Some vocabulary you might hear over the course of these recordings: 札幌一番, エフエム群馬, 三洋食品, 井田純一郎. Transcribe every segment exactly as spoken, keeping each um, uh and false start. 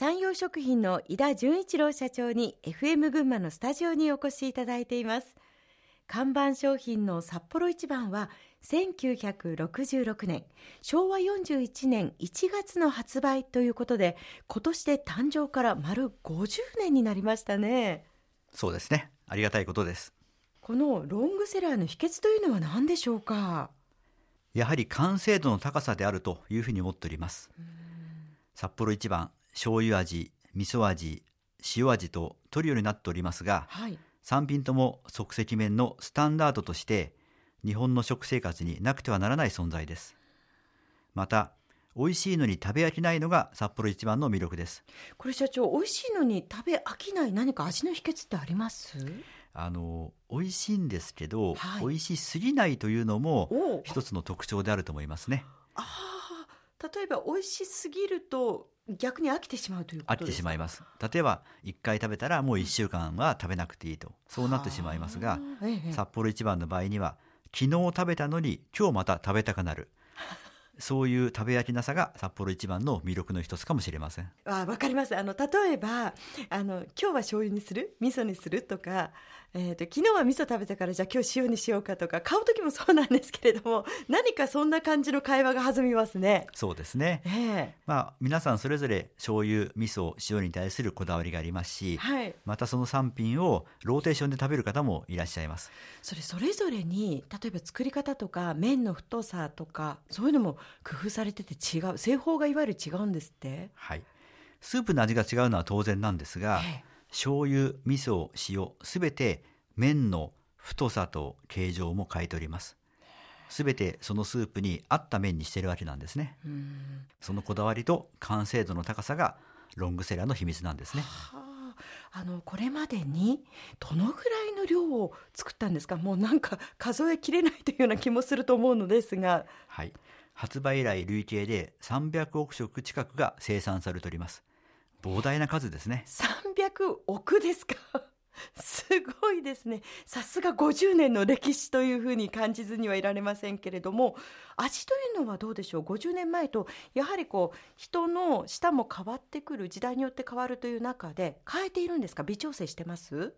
三洋食品の井田純一郎社長に エフエム 群馬のスタジオにお越しいただいています。看板商品の札幌一番はせんきゅうひゃくろくじゅうろくねん、しょうわよんじゅういちねんいちがつの発売ということで、今年で誕生から丸ごじゅうねんになりましたね。そうですね。ありがたいことです。このロングセラーの秘訣というのは何でしょうか。やはり完成度の高さであるというふうに思っております。札幌一番、醤油味、味噌味、塩味とトリオになっておりますが、はい、さんぴんとも即席麺のスタンダードとして日本の食生活になくてはならない存在です。また美味しいのに食べ飽きないのが札幌一番の魅力です。これ社長、美味しいのに食べ飽きない、何か味の秘訣ってあります？あの美味しいんですけど、はい、美味しすぎないというのも一つの特徴であると思いますね。ああ、例えば美味しすぎると逆に飽きてしまうということですか？飽きてしまいます。例えばいっかい食べたらもういっしゅうかんは食べなくていいと、そうなってしまいますが、ええ、札幌一番の場合には昨日食べたのに今日また食べたくなるそういう食べ飽きなさが札幌一番の魅力の一つかもしれません。あ、わかります。あの例えばあの今日は醤油にする、味噌にするとか、えー、と昨日は味噌食べたからじゃあ今日塩にしようかとか、買う時もそうなんですけれども、何かそんな感じの会話が弾みますね。そうですね、えーまあ、皆さんそれぞれ醤油、味噌、塩に対するこだわりがありますし、はい、またそのさんぴんをローテーションで食べる方もいらっしゃいます。それそれぞれに例えば作り方とか麺の太さとかそういうのも工夫されてて違う、製法がいわゆる違うんですって、はい、スープの味が違うのは当然なんですが、ええ、醤油、味噌、塩すべて麺の太さと形状も変えております。すべてそのスープに合った麺にしているわけなんですね。うん、そのこだわりと完成度の高さがロングセラーの秘密なんですね。はあ、あのこれまでにどのぐらいの量を作ったんですか？もうなんか数えきれないというような気もすると思うのですが。はい、発売以来累計でさんびゃくおくしょく近くが生産されております。膨大な数ですね。さんびゃくおくですか？すごいですね。さすがごじゅうねんの歴史というふうに感じずにはいられませんけれども、味というのはどうでしょう？ごじゅうねんまえとやはりこう人の舌も変わってくる、時代によって変わるという中で変えているんですか？微調整してます？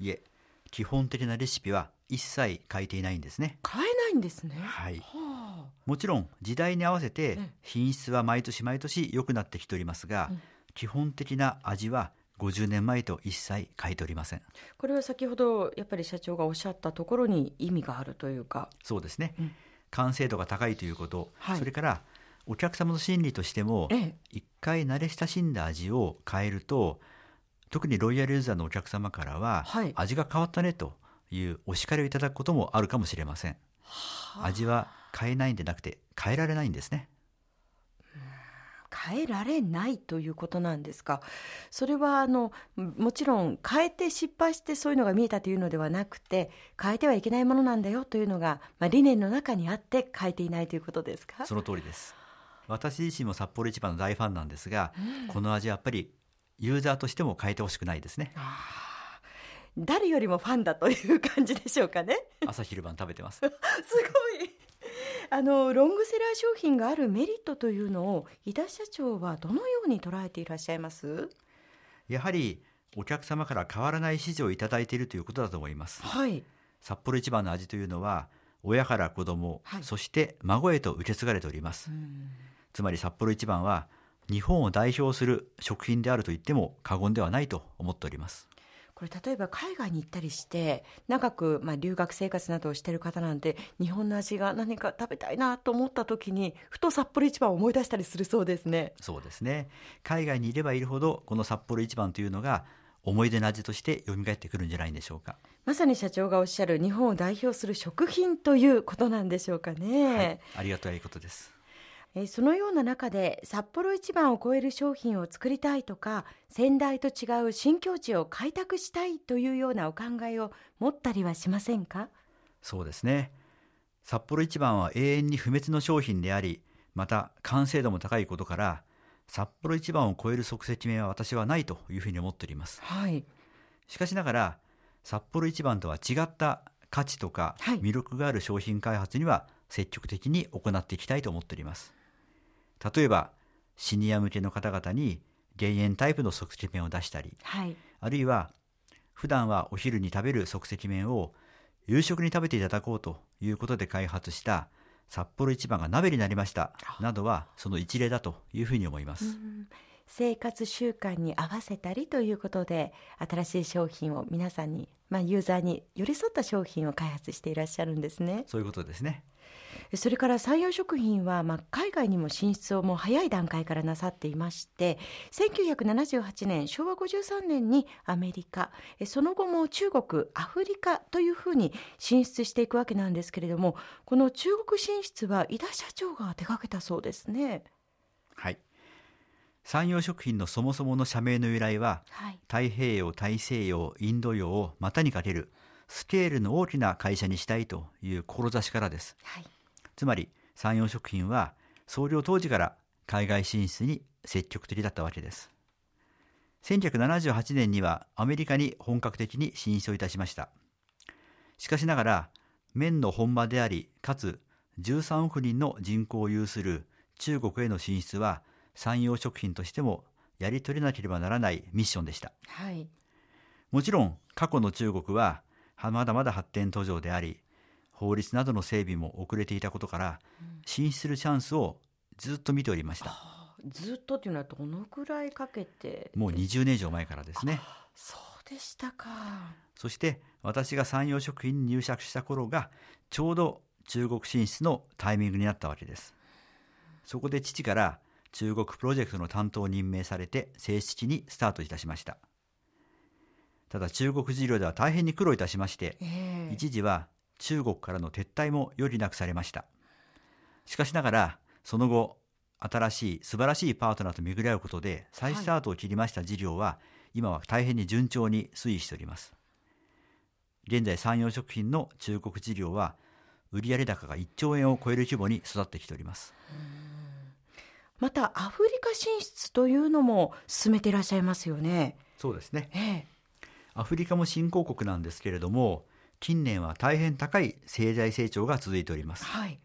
いえ、基本的なレシピは一切変えていないんですね。変えないんですね。はい、はあ、もちろん時代に合わせて品質は毎年毎年良くなってきておりますが、うん、基本的な味はごじゅうねんまえと一切変えておりません。これは先ほどやっぱり社長がおっしゃったところに意味があるというか。そうですね、うん、完成度が高いということ、はい、それからお客様の心理としても、ええ、いっかい慣れ親しんだ味を変えると、特にロイヤルユーザーのお客様からは、はい、味が変わったねというお叱りをいただくこともあるかもしれません。はあ、味は変えないんでなくて変えられないんですね。変えられないということなんですか？それはあのもちろん変えて失敗してそういうのが見えたというのではなくて、変えてはいけないものなんだよというのが、まあ、理念の中にあって変えていないということですか？その通りです。私自身も札幌一番の大ファンなんですが、うん、この味はやっぱりユーザーとしても変えてほしくないですね。あ、誰よりもファンだという感じでしょうかね。朝昼晩食べてます。すごい。あのロングセラー商品があるメリットというのを井田社長はどのように捉えていらっしゃいます？やはりお客様から変わらない支持をいただいているということだと思います。はい、札幌一番の味というのは親から子供、はい、そして孫へと受け継がれております。うん、つまり札幌一番は日本を代表する食品であると言っても過言ではないと思っております。これ例えば海外に行ったりして長く、まあ、留学生活などをしている方なんて、日本の味が何か食べたいなと思った時にふと札幌一番を思い出したりするそうですね。そうですね。海外にいればいるほどこの札幌一番というのが思い出の味として蘇ってくるんじゃないんでしょうか。まさに社長がおっしゃる日本を代表する食品ということなんでしょうかね。はい、ありがたいことです。そのような中で札幌一番を超える商品を作りたいとか、先代と違う新境地を開拓したいというようなお考えを持ったりはしませんか？そうですね。札幌一番は永遠に不滅の商品であり、また完成度も高いことから、札幌一番を超える即席麺は私はないというふうに思っております。はい、しかしながら札幌一番とは違った価値とか魅力がある商品開発には積極的に行っていきたいと思っております。例えばシニア向けの方々に減塩タイプの即席麺を出したり、はい、あるいは普段はお昼に食べる即席麺を夕食に食べていただこうということで開発した札幌一番が鍋になりましたなどはその一例だというふうに思います。うん、生活習慣に合わせたりということで新しい商品を皆さんに、まあ、ユーザーに寄り添った商品を開発していらっしゃるんですね。そういうことですね。それから三洋食品は、まあ、海外にも進出をもう早い段階からなさっていまして、せんきゅうひゃくななじゅうはちねんしょうわごじゅうさんねんにアメリカ、その後も中国、アフリカというふうに進出していくわけなんですけれども、この中国進出は井田社長が手掛けたそうですね。はい、三洋食品のそもそもの社名の由来は、はい、太平洋、大西洋、インド洋を股にかけるスケールの大きな会社にしたいという志からです、はい、つまり三洋食品は創業当時から海外進出に積極的だったわけです。せんきゅうひゃくななじゅうはちねんにはアメリカに本格的に進出をいたしました。しかしながら麺の本場であり、かつじゅうさんおくにんの人口を有する中国への進出は三洋食品としてもやり取れなければならないミッションでした、はい、もちろん過去の中国はまだまだ発展途上であり、法律などの整備も遅れていたことから進出するチャンスをずっと見ておりました、うん、ずっとというのはどのくらいかけて？もうにじゅうねん以上前からですね。そうでしたか。そして私が三洋食品に入社した頃がちょうど中国進出のタイミングになったわけです。そこで父から中国プロジェクトの担当を任命されて正式にスタートいたしました。ただ中国事業では大変に苦労いたしまして、えー、一時は中国からの撤退も余儀なくされました。しかしながらその後新しい素晴らしいパートナーと巡り合うことで再スタートを切りました事業は、はい、今は大変に順調に推移しております。現在三洋食品の中国事業は売上高がいっちょうえんを超える規模に育ってきております。またアフリカ進出というのも進めていらっしゃいますよね。そうですね、ええ、アフリカも新興国なんですけれども、近年は大変高い経済成長が続いております、はい、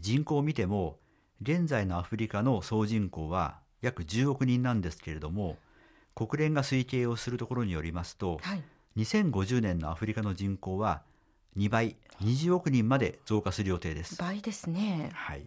人口を見ても現在のアフリカの総人口は約じゅうおくにんなんですけれども、国連が推計をするところによりますと、はい、にせんごじゅうねんのアフリカの人口はにばい、にじゅうおくにんまで増加する予定です。倍ですね。はい、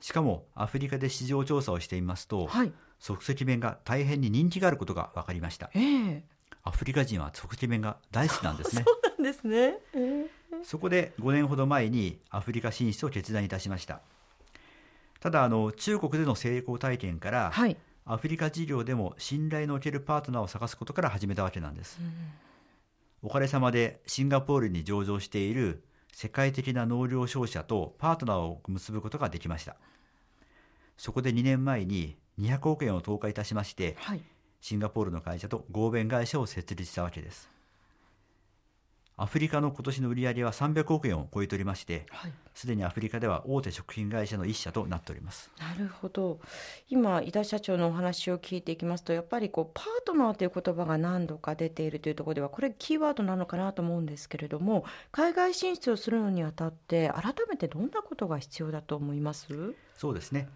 しかもアフリカで市場調査をしてみますと、はい、即席麺が大変に人気があることが分かりました、えー、アフリカ人は即席麺が大好きなんですね。そうなんですね、えー、そこでごねんほど前にアフリカ進出を決断いたしました。ただあの中国での成功体験から、はい、アフリカ事業でも信頼のおけるパートナーを探すことから始めたわけなんです、うん、おかげさまでシンガポールに上場している世界的な農業商社とパートナーを結ぶことができました。そこでにねんまえににひゃくおくえんを投下いたしまして、はい、シンガポールの会社と合弁会社を設立したわけです。アフリカの今年の売り上げはさんびゃくおくえんを超えておりまして、はい、すでにアフリカでは大手食品会社の一社となっております。なるほど。今井田社長のお話を聞いていきますと、やっぱりこうパートナーという言葉が何度か出ているというところでは、これキーワードなのかなと思うんですけれども、海外進出をするのにあたって改めてどんなことが必要だと思います？そうですね、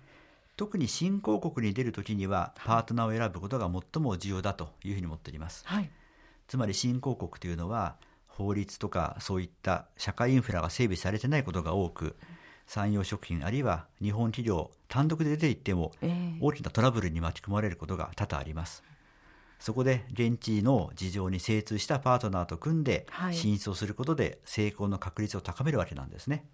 特に新興国に出るときにはパートナーを選ぶことが最も重要だというふうに思っております、はい、つまり新興国というのは法律とかそういった社会インフラが整備されてないことが多く、三洋食品あるいは日本企業単独で出ていっても大きなトラブルに巻き込まれることが多々あります、えー、そこで現地の事情に精通したパートナーと組んで進出をすることで成功の確率を高めるわけなんですね、はい、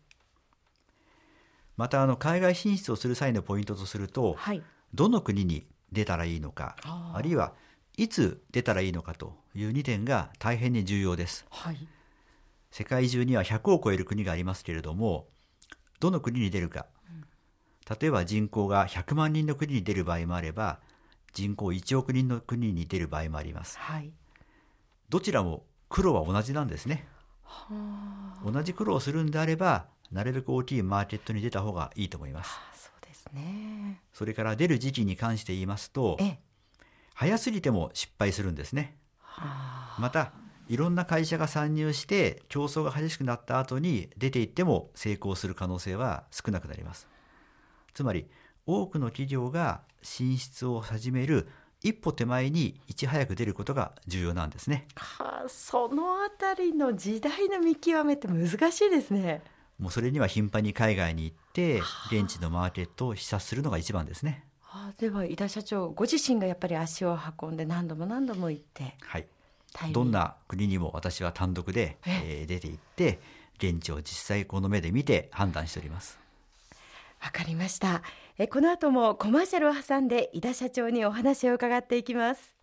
またあの海外進出をする際のポイントとすると、はい、どの国に出たらいいのか、 あ, あるいはいつ出たらいいのかというにてんが大変に重要です、はい、世界中にはひゃくを超える国がありますけれども、どの国に出るか、うん、例えば人口がひゃくまんにんの国に出る場合もあれば、人口いちおくにんの国に出る場合もあります、はい、どちらも苦労は同じなんですね。は同じ苦労をするんであればなるべく大きいマーケットに出た方がいいと思います、あ、そうですね。それから出る時期に関して言いますと、え早すぎても失敗するんですね。またいろんな会社が参入して競争が激しくなった後に出ていっても成功する可能性は少なくなります。つまり多くの企業が進出を始める一歩手前にいち早く出ることが重要なんですね。はあ、そのあたりの時代の見極めって難しいですね。もうそれには頻繁に海外に行って現地のマーケットを視察するのが一番ですね。はあ、では井田社長ご自身がやっぱり足を運んで何度も何度も行って、はい、どんな国にも私は単独で、えー、出て行って現地を実際この目で見て判断しております。わかりました。え、この後もコマーシャルを挟んで井田社長にお話を伺っていきます。